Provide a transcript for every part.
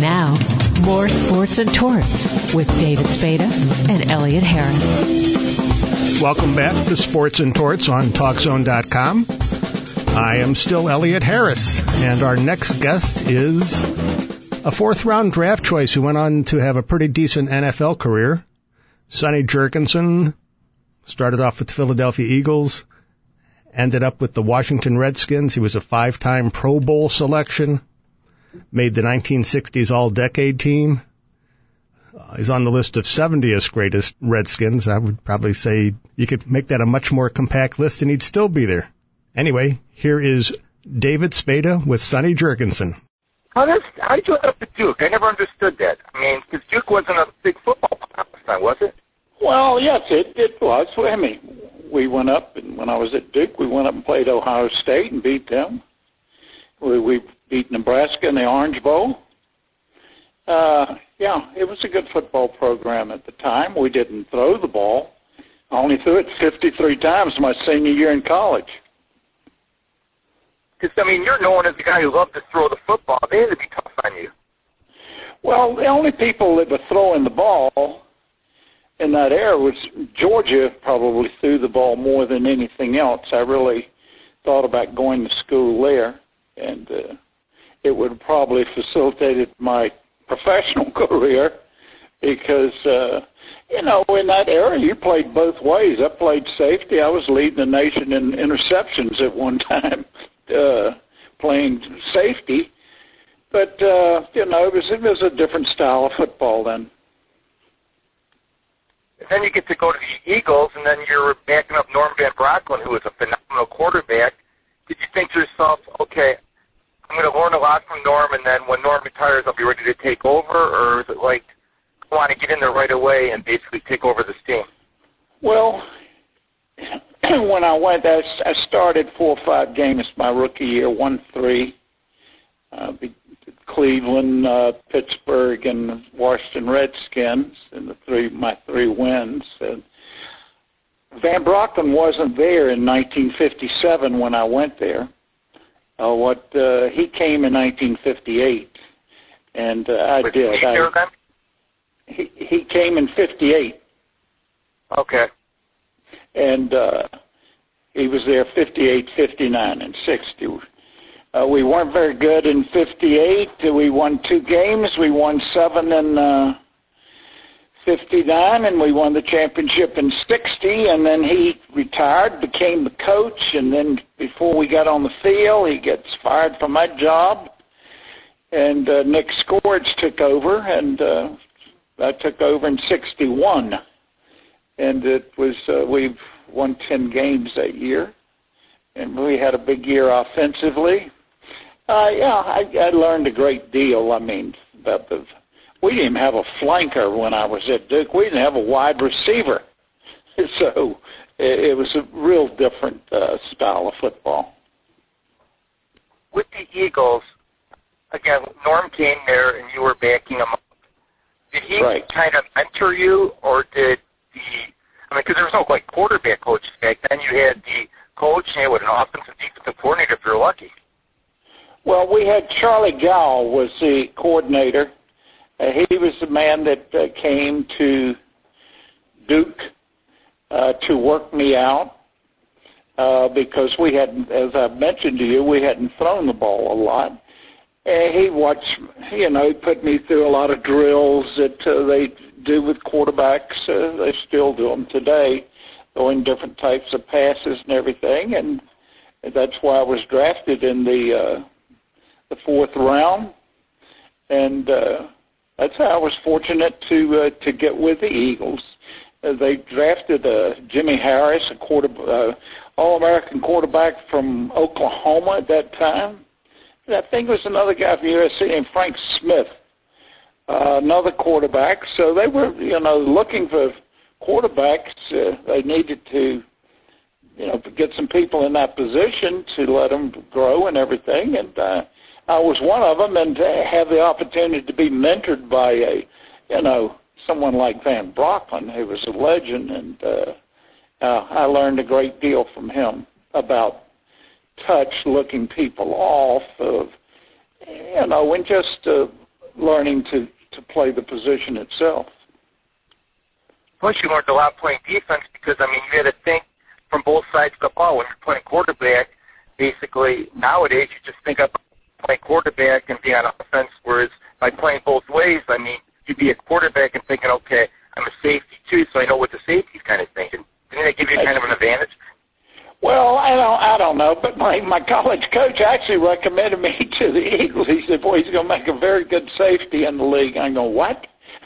now, more Sports and Torts with David Spada and Elliot Harris. Welcome back to Sports and Torts on TalkZone.com. I am still Elliot Harris, and our next guest is a fourth-round draft choice who went on to have a pretty decent NFL career. Sonny Jurgensen started off with the Philadelphia Eagles, ended up with the Washington Redskins. He was a five-time Pro Bowl selection, made the 1960s All-Decade Team. He's on the list of 70th greatest Redskins. I would probably say you could make that a much more compact list, and he'd still be there. Anyway, here is David Spada with Sonny Jurgensen. How did you end up with Duke? I never understood that. I mean, because Duke wasn't a big football club last time, was it? Well, yes, it was. I mean, we went up, and when I was at Duke, we went up and played Ohio State and beat them. We beat Nebraska in the Orange Bowl. Yeah, it was a good football program at the time. We didn't throw the ball. I only threw it 53 times my senior year in college. Because, I mean, you're known as the guy who loved to throw the football. They had to be tough on you. Well, the only people that were throwing the ball in that era was Georgia probably threw the ball more than anything else. I really thought about going to school there, and it would probably facilitated my professional career because, you know, in that era you played both ways. I played safety. I was leading the nation in interceptions at one time. Playing safety, but you know, it was a different style of football then. And then you get to go to the Eagles, and then you're backing up Norm Van Brocklin, who was a phenomenal quarterback. Did you think to yourself, okay, I'm going to learn a lot from Norm, and then when Norm retires, I'll be ready to take over? Or is it like, I want to get in there right away and basically take over this team? Well, when I went, I started 4 or 5 games my rookie year, 1-3, Cleveland, Pittsburgh, and Washington Redskins, and my three wins. And Van Brocklin wasn't there in 1957 when I went there. He came in 1958, and I did. He came in 58. Okay. And he was there 58, 59, and 60. We weren't very good in 58. We won 2 games. We won 7 in 59, and we won the championship in 60. And then he retired, became the coach, and then before we got on the field, he gets fired from my job. And Nick Scourge took over, and I took over in 61. And it was, we've won 10 games that year, and we had a big year offensively. I learned a great deal. I mean, we didn't have a flanker when I was at Duke. We didn't have a wide receiver. So it was a real different style of football. With the Eagles, again, Norm came there, and you were backing him up. Did he kind of mentor you, or did because there was no like quarterback coaches back then. You had the coach and you had an offensive defensive coordinator if you're lucky. Well, we had Charlie Gow was the coordinator. He was the man that came to Duke to work me out because we hadn't, as I mentioned to you, we hadn't thrown the ball a lot. And he watched, you know, he put me through a lot of drills that they do with quarterbacks. They still do them today, throwing different types of passes and everything. And that's why I was drafted in the 4th round. And that's how I was fortunate to get with the Eagles. They drafted Jimmy Harris, a All-American quarterback from Oklahoma at that time. I think it was another guy from USC named Frank Smith, another quarterback. So they were, you know, looking for quarterbacks. They needed to, you know, get some people in that position to let them grow and everything. And I was one of them, and to have the opportunity to be mentored by someone like Van Brocklin, who was a legend, and I learned a great deal from him about touch, looking people off, and just learning to play the position itself. Plus, you learned a lot playing defense because, I mean, you had to think from both sides of the ball. When you're playing quarterback, basically, nowadays, you just think about playing quarterback and being on offense, whereas by playing both ways, I mean, you'd be a quarterback and thinking, okay, I'm a safety too, so I know what the safety's kind of thinking. Didn't that give you kind of an advantage? Well, I don't know, but my college coach actually recommended me to the Eagles. He said, boy, he's going to make a very good safety in the league. I go, what?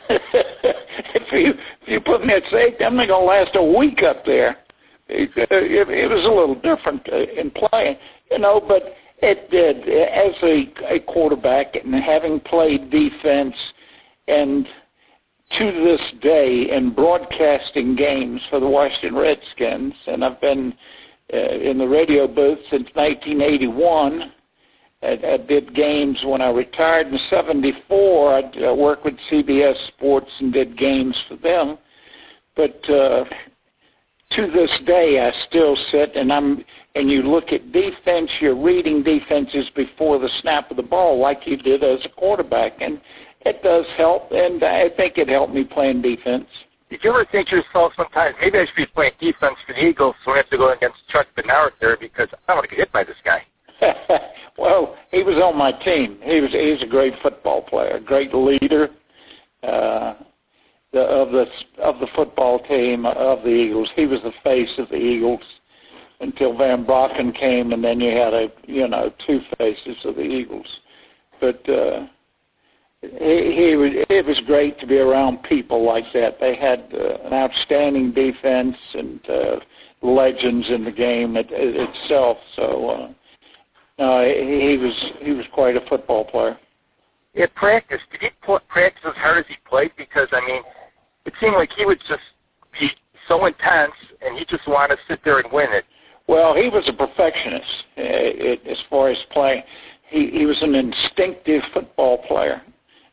if you put me at safety, I'm not going to last a week up there. It was a little different in playing, you know, but it did. As a quarterback and having played defense and to this day in broadcasting games for the Washington Redskins, and I've been in the radio booth since 1981. I did games when I retired in 1974. I worked with CBS Sports and did games for them. But to this day, I still sit and you look at defense. You're reading defenses before the snap of the ball, like you did as a quarterback, and it does help. And I think it helped me playing defense. Did you ever think to yourself sometimes, maybe I should be playing defense for the Eagles, so I have to go against Chuck Bednalik there because I don't want to get hit by this guy? Well, he was on my team. He's a great football player, great leader of the football team of the Eagles. He was the face of the Eagles until Van Brocklin came, and then you had two faces of the Eagles. But it was great to be around people like that. They had an outstanding defense and legends in the game itself. So. No, he was quite a football player. Yeah, practice. Did he practice as hard as he played? Because, I mean, it seemed like he would just be so intense, and he just wanted to sit there and win it. Well, he was a perfectionist as far as playing. He was an instinctive football player.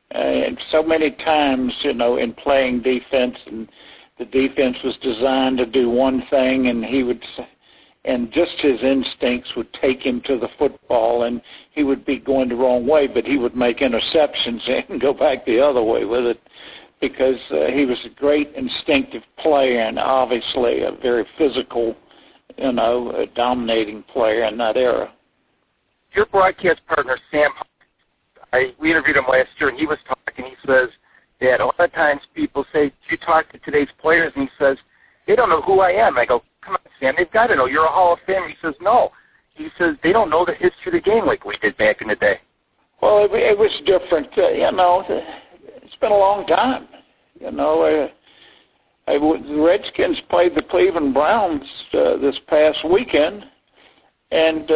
And so many times, in playing defense, and the defense was designed to do one thing, and he would say, and just his instincts would take him to the football, and he would be going the wrong way, but he would make interceptions and go back the other way with it because he was a great instinctive player and obviously a very physical, dominating player in that era. Your broadcast partner, Sam, we interviewed him last year, and he was talking. He says that a lot of times people say, do you talk to today's players? And he says, they don't know who I am. I go, come on, Sam, they've got to know. You're a Hall of Famer. He says, no. He says, they don't know the history of the game like we did back in the day. Well, it was different. It's been a long time. The Redskins played the Cleveland Browns this past weekend, and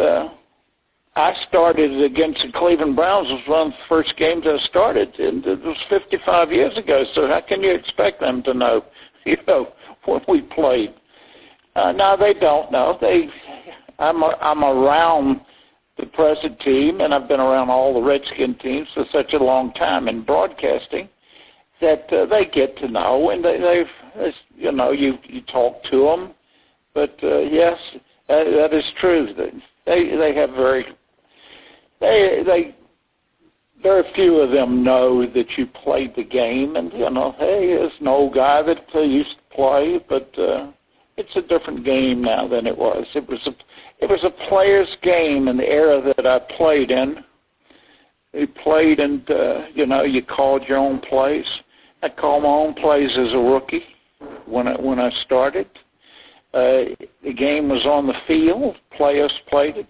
I started against the Cleveland Browns. It was one of the first games I started, and it was 55 years ago, so how can you expect them to know, when we played? No, they don't know. I'm around the present team, and I've been around all the Redskin teams for such a long time in broadcasting that they get to know, and you talk to them. But yes, that is true. They have very few of them know that you played the game, and hey, there's an old guy that used to play, but. It's a different game now than it was. It was a player's game in the era that I played in. You played and, you called your own plays. I called my own plays as a rookie when I started. The game was on the field. Players played it.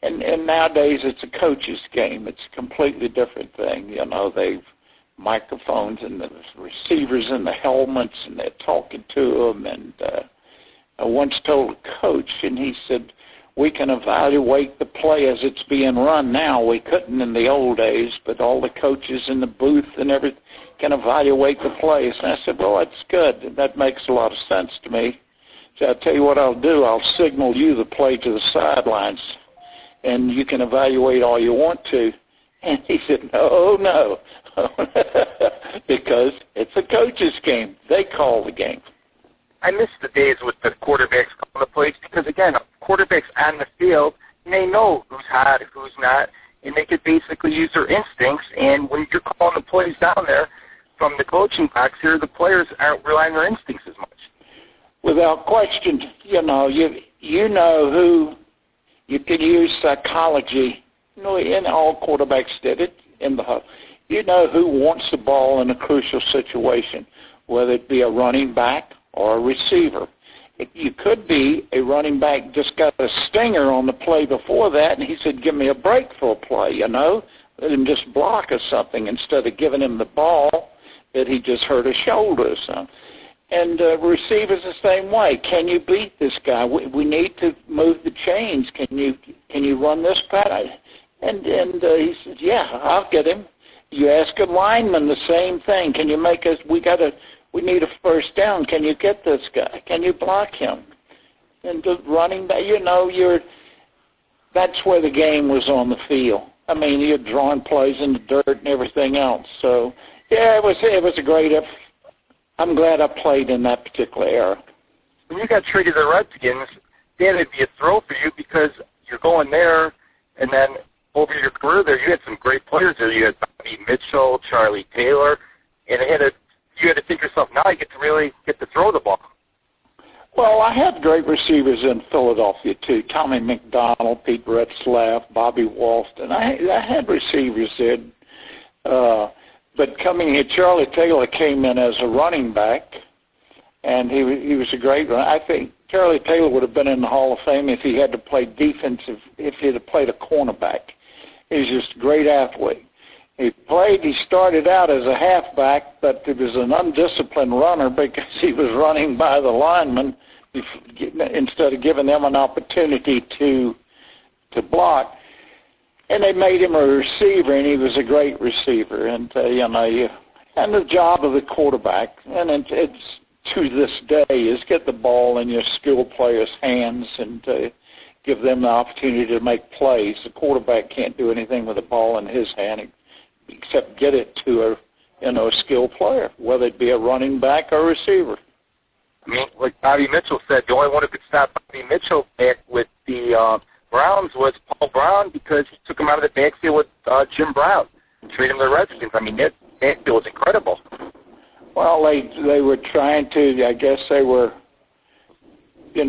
And nowadays it's a coach's game. It's a completely different thing. They've microphones and the receivers and the helmets, and they're talking to them. And, I once told a coach, and he said, we can evaluate the play as it's being run now. We couldn't in the old days, but all the coaches in the booth and everything can evaluate the plays. And I said, well, that's good. That makes a lot of sense to me. So I'll tell you what I'll do. I'll signal you the play to the sidelines, and you can evaluate all you want to. And he said, no, because it's a coach's game. They call the game. I miss the days with the quarterbacks on the plays because, again, a quarterback's on the field, and they know who's hot, who's not. and they could basically use their instincts. And when you're calling the plays down there from the coaching box here, the players aren't relying on their instincts as much. Without question, you know who you could use psychology. You know, in all quarterbacks did it in the huddle. You know who wants the ball in a crucial situation, whether it be a running back or a receiver. You could be a running back just got a stinger on the play before that, and he said, give me a break for a play, you know. Let him just block or something instead of giving him the ball that he just hurt his shoulder or something. And receivers the same way. Can you beat this guy? We need to move the chains. Can you run this pattern? And he said, yeah, I'll get him. You ask a lineman the same thing. Can you make us? We need a first down. Can you get this guy? Can you block him? And the running back, that's where the game was on the field. I mean, you're drawing plays in the dirt and everything else. So yeah, it was a great effort. I'm glad I played in that particular era. When you got traded to the Redskins, that would be a thrill for you because you're going there, and then over your career there, you had some great players there. You had Bobby Mitchell, Charlie Taylor, and you had to think to yourself, now I get to really get to throw the ball. Well, I had great receivers in Philadelphia, too. Tommy McDonald, Pete Retzlaff, Bobby Walston. I had receivers there. But coming here, Charlie Taylor came in as a running back, and he was a great runner. I think Charlie Taylor would have been in the Hall of Fame if he had to play defensive, if he had played a cornerback. He was just a great athlete. He started out as a halfback, but he was an undisciplined runner because he was running by the linemen instead of giving them an opportunity to block. And they made him a receiver, and he was a great receiver. And, and the job of the quarterback, and it's to this day, is get the ball in your skilled players' hands and give them the opportunity to make plays. The quarterback can't do anything with the ball in his hand except get it to a skilled player, whether it be a running back or a receiver. I mean, like Bobby Mitchell said, the only one who could stop Bobby Mitchell back with the Browns was Paul Brown because he took him out of the backfield with Jim Brown, traded him to the Redskins. I mean, that backfield was incredible. Well, they were trying to, I guess they were, they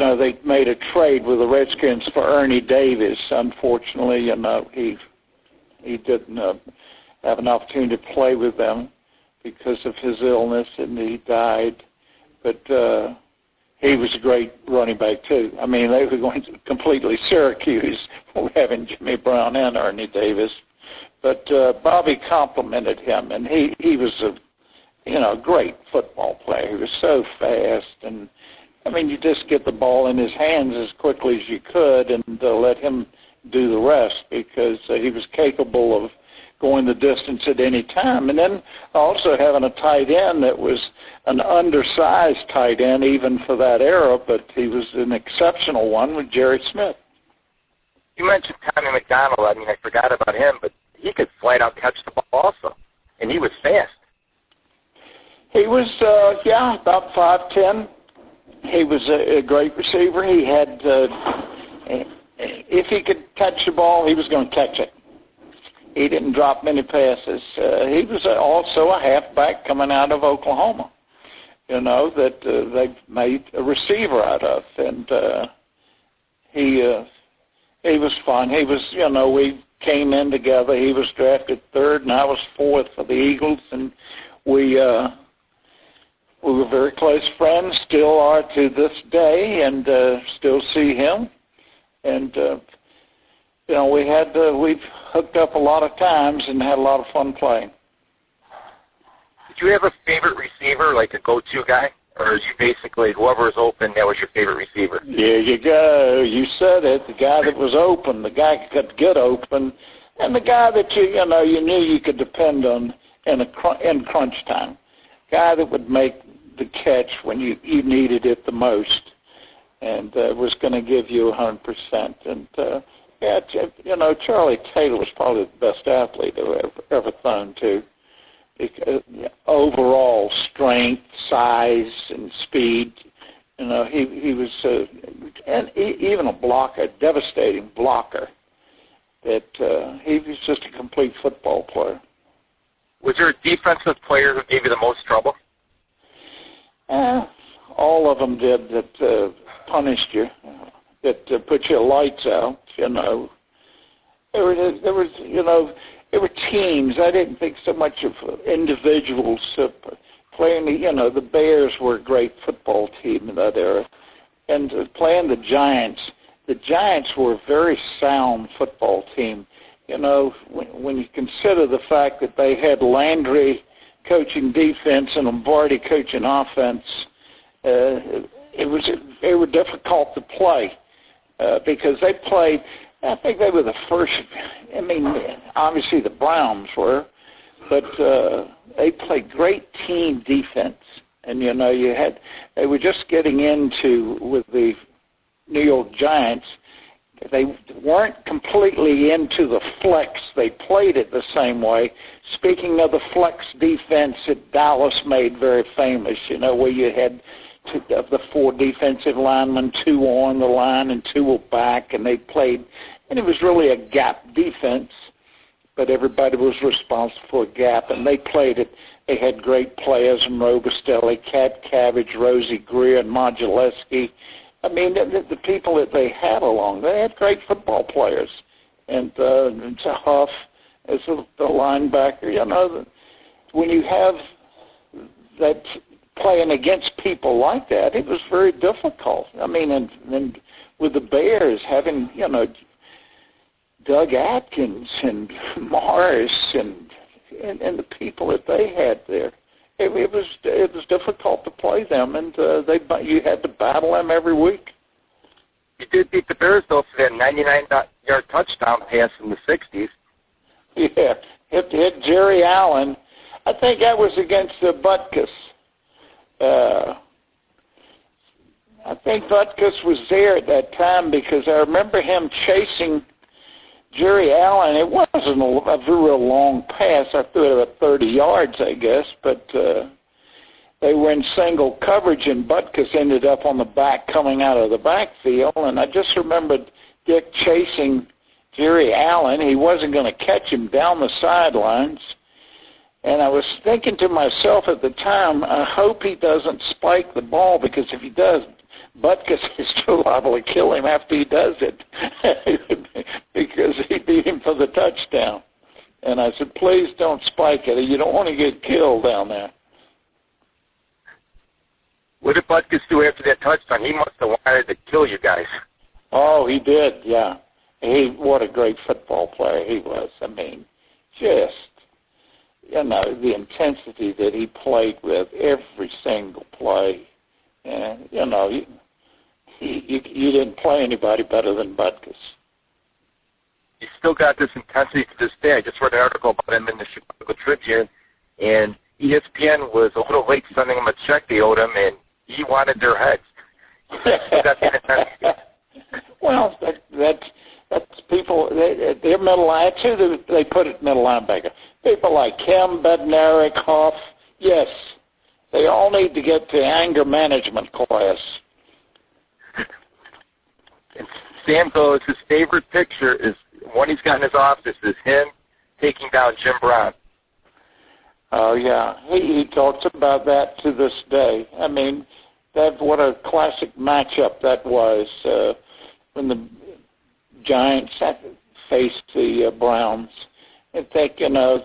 made a trade with the Redskins for Ernie Davis. Unfortunately, he didn't have an opportunity to play with them because of his illness, and he died. But he was a great running back, too. I mean, they were going to completely Syracuse having Jimmy Brown and Ernie Davis. But Bobby complimented him, and he was a great football player. He was so fast. And, I mean, you just get the ball in his hands as quickly as you could and let him do the rest because he was capable of going the distance at any time. And then also having a tight end that was an undersized tight end even for that era, but he was an exceptional one with Jerry Smith. You mentioned Tommy McDonald. I mean, I forgot about him, but he could flat out catch the ball also, and he was fast. He was, about 5'10". He was a great receiver. He had, if he could touch the ball, he was going to catch it. He didn't drop many passes. He was also a halfback coming out of Oklahoma, that they've made a receiver out of. And he was fun. He was, we came in together. He was drafted third, and I was fourth for the Eagles. And we were very close friends, still are to this day, and still see him. And we've hooked up a lot of times and had a lot of fun playing. Did you have a favorite receiver, like a go-to guy? Or is you basically, whoever was open, that was your favorite receiver? There you go. You said it. The guy that was open, the guy that could get open, and the guy that you knew you could depend on in crunch time. Guy that would make the catch when you needed it the most and was going to give you 100%. And, yeah, Charlie Taylor was probably the best athlete I've ever thrown to. Because overall strength, size, and speed, he was, and even a blocker, a devastating blocker. that he was just a complete football player. Was there a defensive player who gave you the most trouble? All of them did that punished you, that put your lights out, you know. There was, you know, there were teams. I didn't think so much of individuals playing. You know, the Bears were a great football team in that era. And playing the Giants were a very sound football team. You know, when you consider the fact that they had Landry coaching defense and Lombardi coaching offense, they were difficult to play because they played. I think they were the first. I mean, obviously the Browns were, but they played great team defense. And you know, they were just getting into with the New York Giants. They weren't completely into the flex. They played it the same way. Speaking of the flex defense that Dallas made very famous, you know, where you had of the four defensive linemen, two on the line and two were back, and they played, and it was really a gap defense, but everybody was responsible for a gap, and they played it. They had great players in Robustelli, Cat Cabbage, Rosie Greer, and Modulewski. I mean, the people that they had along, they had great football players. And to Huff as the linebacker, you know, when you have that playing against people like that, it was very difficult. I mean, and with the Bears having, you know, Doug Atkins and Morris and the people that they had there. It was difficult to play them, and you had to battle them every week. You did beat the Bears, though, for that 99-yard touchdown pass in the 60s. Yeah, hit Jerry Allen. I think that was against Butkus. I think Butkus was there at that time because I remember him chasing Jerry Allen. It wasn't a real long pass. I threw it about 30 yards, I guess, but they were in single coverage, and Butkus ended up on the back coming out of the backfield, and I just remembered Dick chasing Jerry Allen. He wasn't going to catch him down the sidelines, and I was thinking to myself at the time, I hope he doesn't spike the ball, because if he does, Butkus is too liable to kill him after he does it because he beat him for the touchdown. And I said, please don't spike it. You don't want to get killed down there. What did Butkus do after that touchdown? He must have wanted to kill you guys. Oh, he did, yeah. What a great football player he was. I mean, just, you know, the intensity that he played with every single play. And, you know, you didn't play anybody better than Butkus. You still got this intensity to this day. I just read an article about him in the Chicago Tribune, and ESPN was a little late sending him a check they owed him, and he wanted their heads. Well, that's people, their middle line, too, they put it middle linebacker. People like him, Bednalik, Huff, yes. They all need to get to anger management class. And Sam goes, his favorite picture is one he's got in his office is him taking down Jim Brown. Oh, yeah. He talks about that to this day. I mean, what a classic matchup that was when the Giants faced the Browns. I think, you know,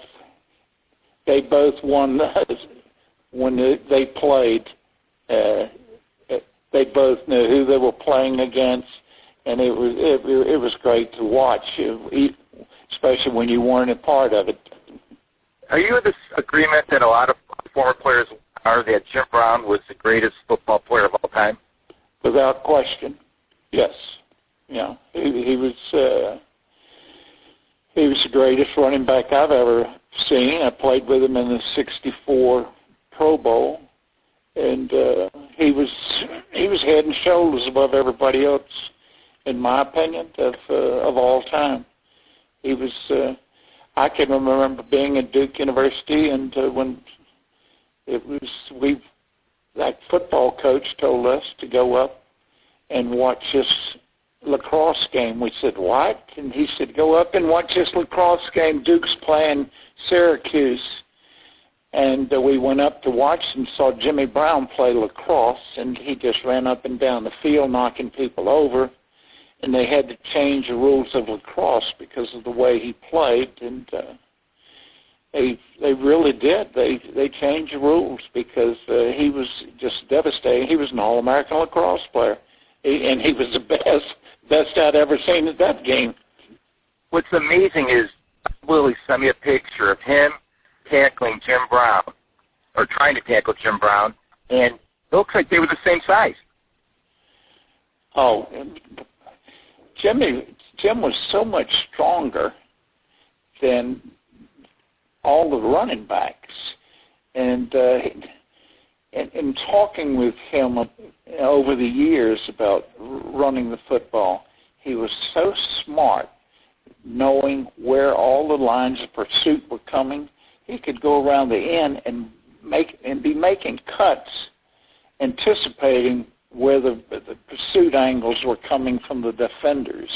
they both won when they played, they both knew who they were playing against, and it was great to watch, especially when you weren't a part of it. Are you in this agreement that a lot of former players are that Jim Brown was the greatest football player of all time? Without question, yes. Yeah, he was the greatest running back I've ever seen. I played with him in the '64. Pro Bowl, and he was head and shoulders above everybody else, in my opinion, of all time. He was. I can remember being at Duke University, and when it was, that football coach told us to go up and watch his lacrosse game. We said, what? And he said, go up and watch this lacrosse game. Duke's playing Syracuse. And we went up to watch and saw Jimmy Brown play lacrosse, and he just ran up and down the field knocking people over. And they had to change the rules of lacrosse because of the way he played. And they really did. They changed the rules because he was just devastating. He was an All-American lacrosse player, and he was the best I'd ever seen at that game. What's amazing is Willie sent me a picture of him tackling Jim Brown, or trying to tackle Jim Brown, and it looks like they were the same size. Oh, Jim was so much stronger than all the running backs, and talking with him over the years about running the football, he was so smart, knowing where all the lines of pursuit were coming. He could go around the end and be making cuts, anticipating where the pursuit angles were coming from the defenders.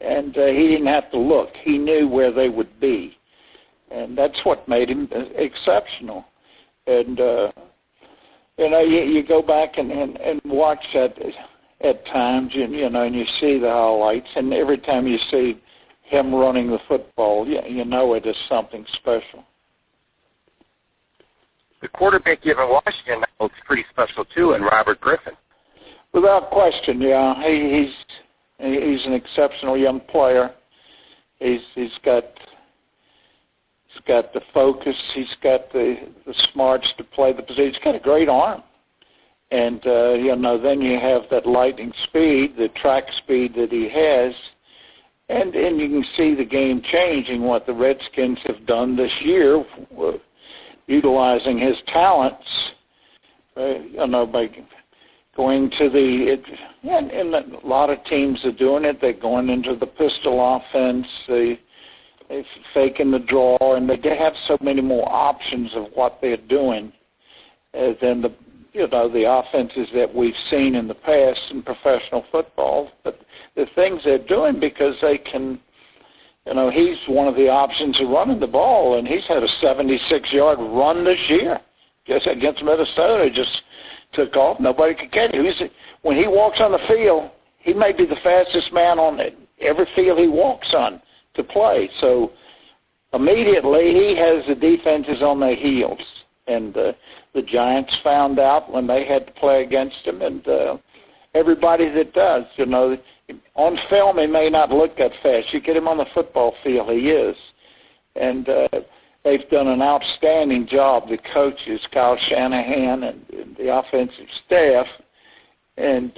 And he didn't have to look. He knew where they would be. And that's what made him exceptional. And, you go back and watch that at times, and you see the highlights. And every time you see him running the football, you know it is something special. The quarterback you have in Washington looks pretty special, too, and Robert Griffin. Without question, yeah. He's an exceptional young player. He's got the focus. He's got the smarts to play the position. He's got a great arm. And, then you have that lightning speed, the track speed that he has. And you can see the game changing, what the Redskins have done this year, utilizing his talents, by going to and a lot of teams are doing it. They're going into the pistol offense, they're faking the draw, and they have so many more options of what they're doing than the offenses that we've seen in the past in professional football. But the things they're doing because they can. He's one of the options of running the ball, and he's had a 76-yard run this year against Minnesota. He just took off. Nobody could catch him. When he walks on the field, he may be the fastest man on every field he walks on to play. So immediately he has the defenses on their heels, and the Giants found out when they had to play against him, and everybody that does, on film, he may not look that fast. You get him on the football field, he is. And they've done an outstanding job, the coaches, Kyle Shanahan and the offensive staff. And,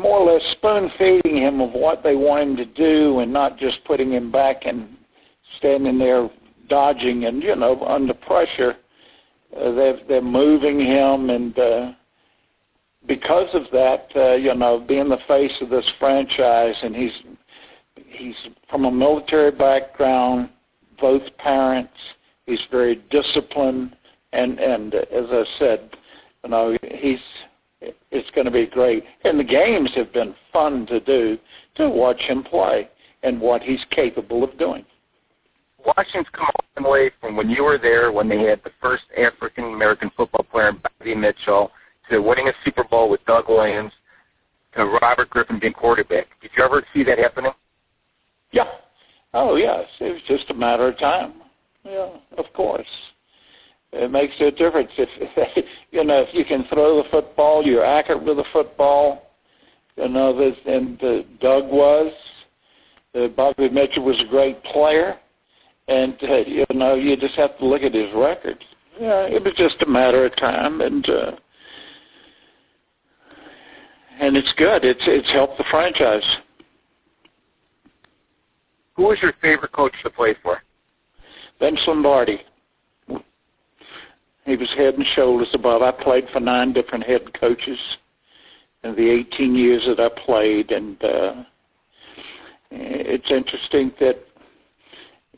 more or less spoon-feeding him of what they want him to do and not just putting him back and standing there dodging and, under pressure. They're moving him and... because of that, being the face of this franchise, and he's from a military background, both parents. He's very disciplined, and as I said, it's going to be great. And the games have been fun to do, to watch him play and what he's capable of doing. Washington's come a long way from when you were there, when they had the first African American football player, Bobby Mitchell, to winning a Super Bowl with Doug Williams, to Robert Griffin being quarterback. Did you ever see that happening? Yeah. Oh, yes. It was just a matter of time. Yeah, of course. It makes a difference. If you can throw the football, you're accurate with the football. Doug was. Bobby Mitchell was a great player. And, you just have to look at his record. Yeah, it was just a matter of time. And it's good. It's helped the franchise. Who was your favorite coach to play for? Vince Lombardi. He was head and shoulders above. I played for 9 different head coaches in the 18 years that I played, and it's interesting that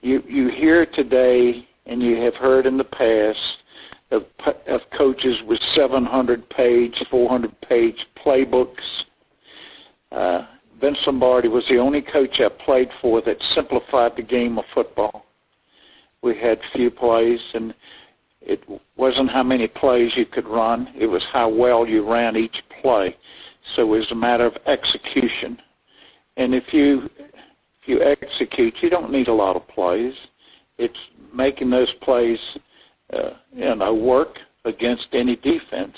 you hear today, and you have heard in the past, of coaches with 700-page, 400-page playbooks. Vince Lombardi was the only coach I played for that simplified the game of football. We had few plays, and it wasn't how many plays you could run. It was how well you ran each play. So it was a matter of execution. And if you execute, you don't need a lot of plays. It's making those plays, work against any defense.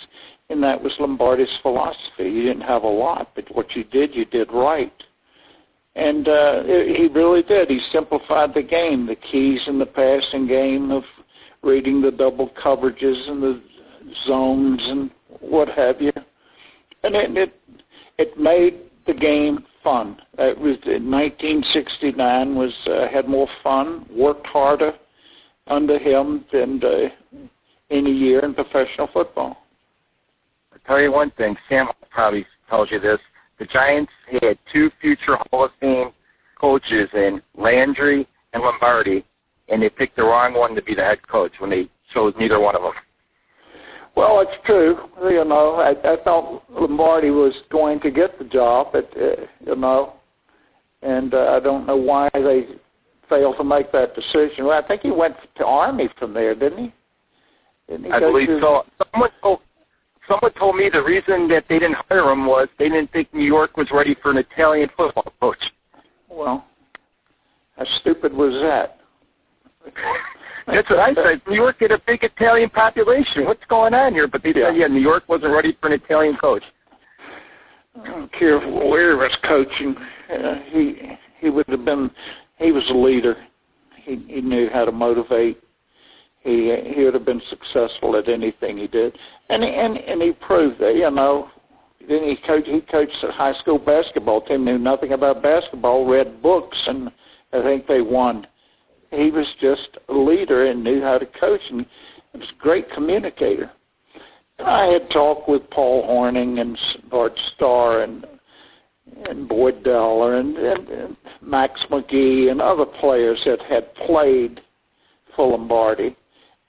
And that was Lombardi's philosophy. You didn't have a lot, but what you did right. And he really did. He simplified the game, the keys in the passing game of reading the double coverages and the zones and what have you. And it made the game fun. It was in 1969. Had more fun, worked harder under him than any year in professional football. I'll tell you one thing. Sam probably tells you this. The Giants had two future Hall of Fame coaches in Landry and Lombardi, and they picked the wrong one to be the head coach when they chose neither one of them. Well, it's true. You know, I thought Lombardi was going to get the job, but, I don't know why they failed to make that decision. Well, I think he went to Army from there, didn't he? I believe so. Someone told me the reason that they didn't hire him was they didn't think New York was ready for an Italian football coach. Well, how stupid was that? That's what I said. New York had a big Italian population. What's going on here? But they said, New York wasn't ready for an Italian coach. I don't care where he was coaching. He would have been. He was a leader. He knew how to motivate. He would have been successful at anything he did, and he proved that. Then he coached a high school basketball team, knew nothing about basketball, read books, and I think they won. He was just a leader and knew how to coach, and he was a great communicator. And I had talked with Paul Hornung and Bart Starr and Boyd Deller and Max McGee and other players that had played for Lombardi.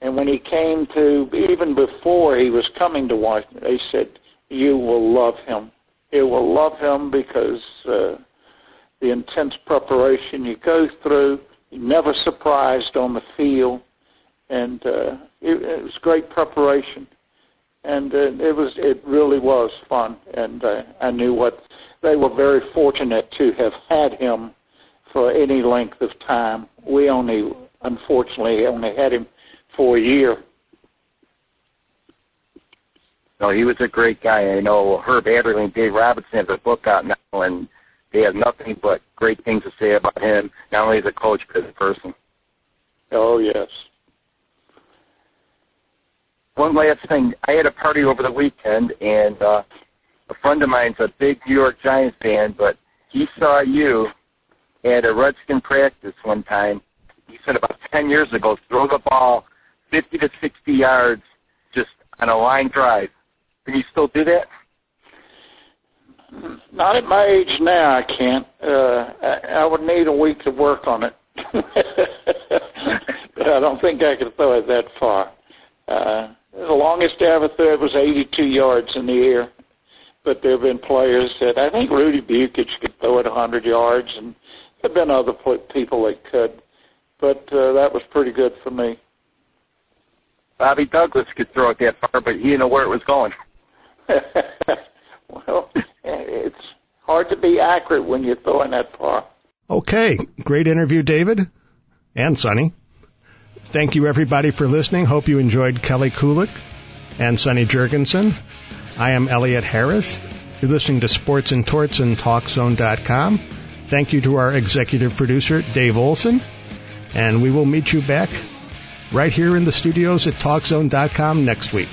And when he came to, even before he was coming to Washington, they said, you will love him. You will love him because the intense preparation you go through, never surprised on the field, and it was great preparation, and it really was fun. And I knew what they were very fortunate to have had him for any length of time. We unfortunately only had him for a year. No, he was a great guy. I know Herb Adderley and Dave Robinson have a book out now, and they have nothing but great things to say about him, not only as a coach, but as a person. Oh, yes. One last thing. I had a party over the weekend, and a friend of mine's a big New York Giants fan, but he saw you at a Redskin practice one time. He said about 10 years ago, throw the ball 50 to 60 yards just on a line drive. Can you still do that? Not at my age now, I can't. I would need a week to work on it. But I don't think I could throw it that far. The longest I ever threw it was 82 yards in the air. But there have been players that I think Rudy Bukic could throw it 100 yards, and there have been other people that could. But that was pretty good for me. Bobby Douglas could throw it that far, but he didn't know where it was going. Well, it's hard to be accurate when you're throwing that far. Okay. Great interview, David and Sonny. Thank you, everybody, for listening. Hope you enjoyed Kelly Kulick and Sonny Jurgensen. I am Elliot Harris. You're listening to Sports and Torts and TalkZone.com. Thank you to our executive producer, Dave Olson. And we will meet you back right here in the studios at TalkZone.com next week.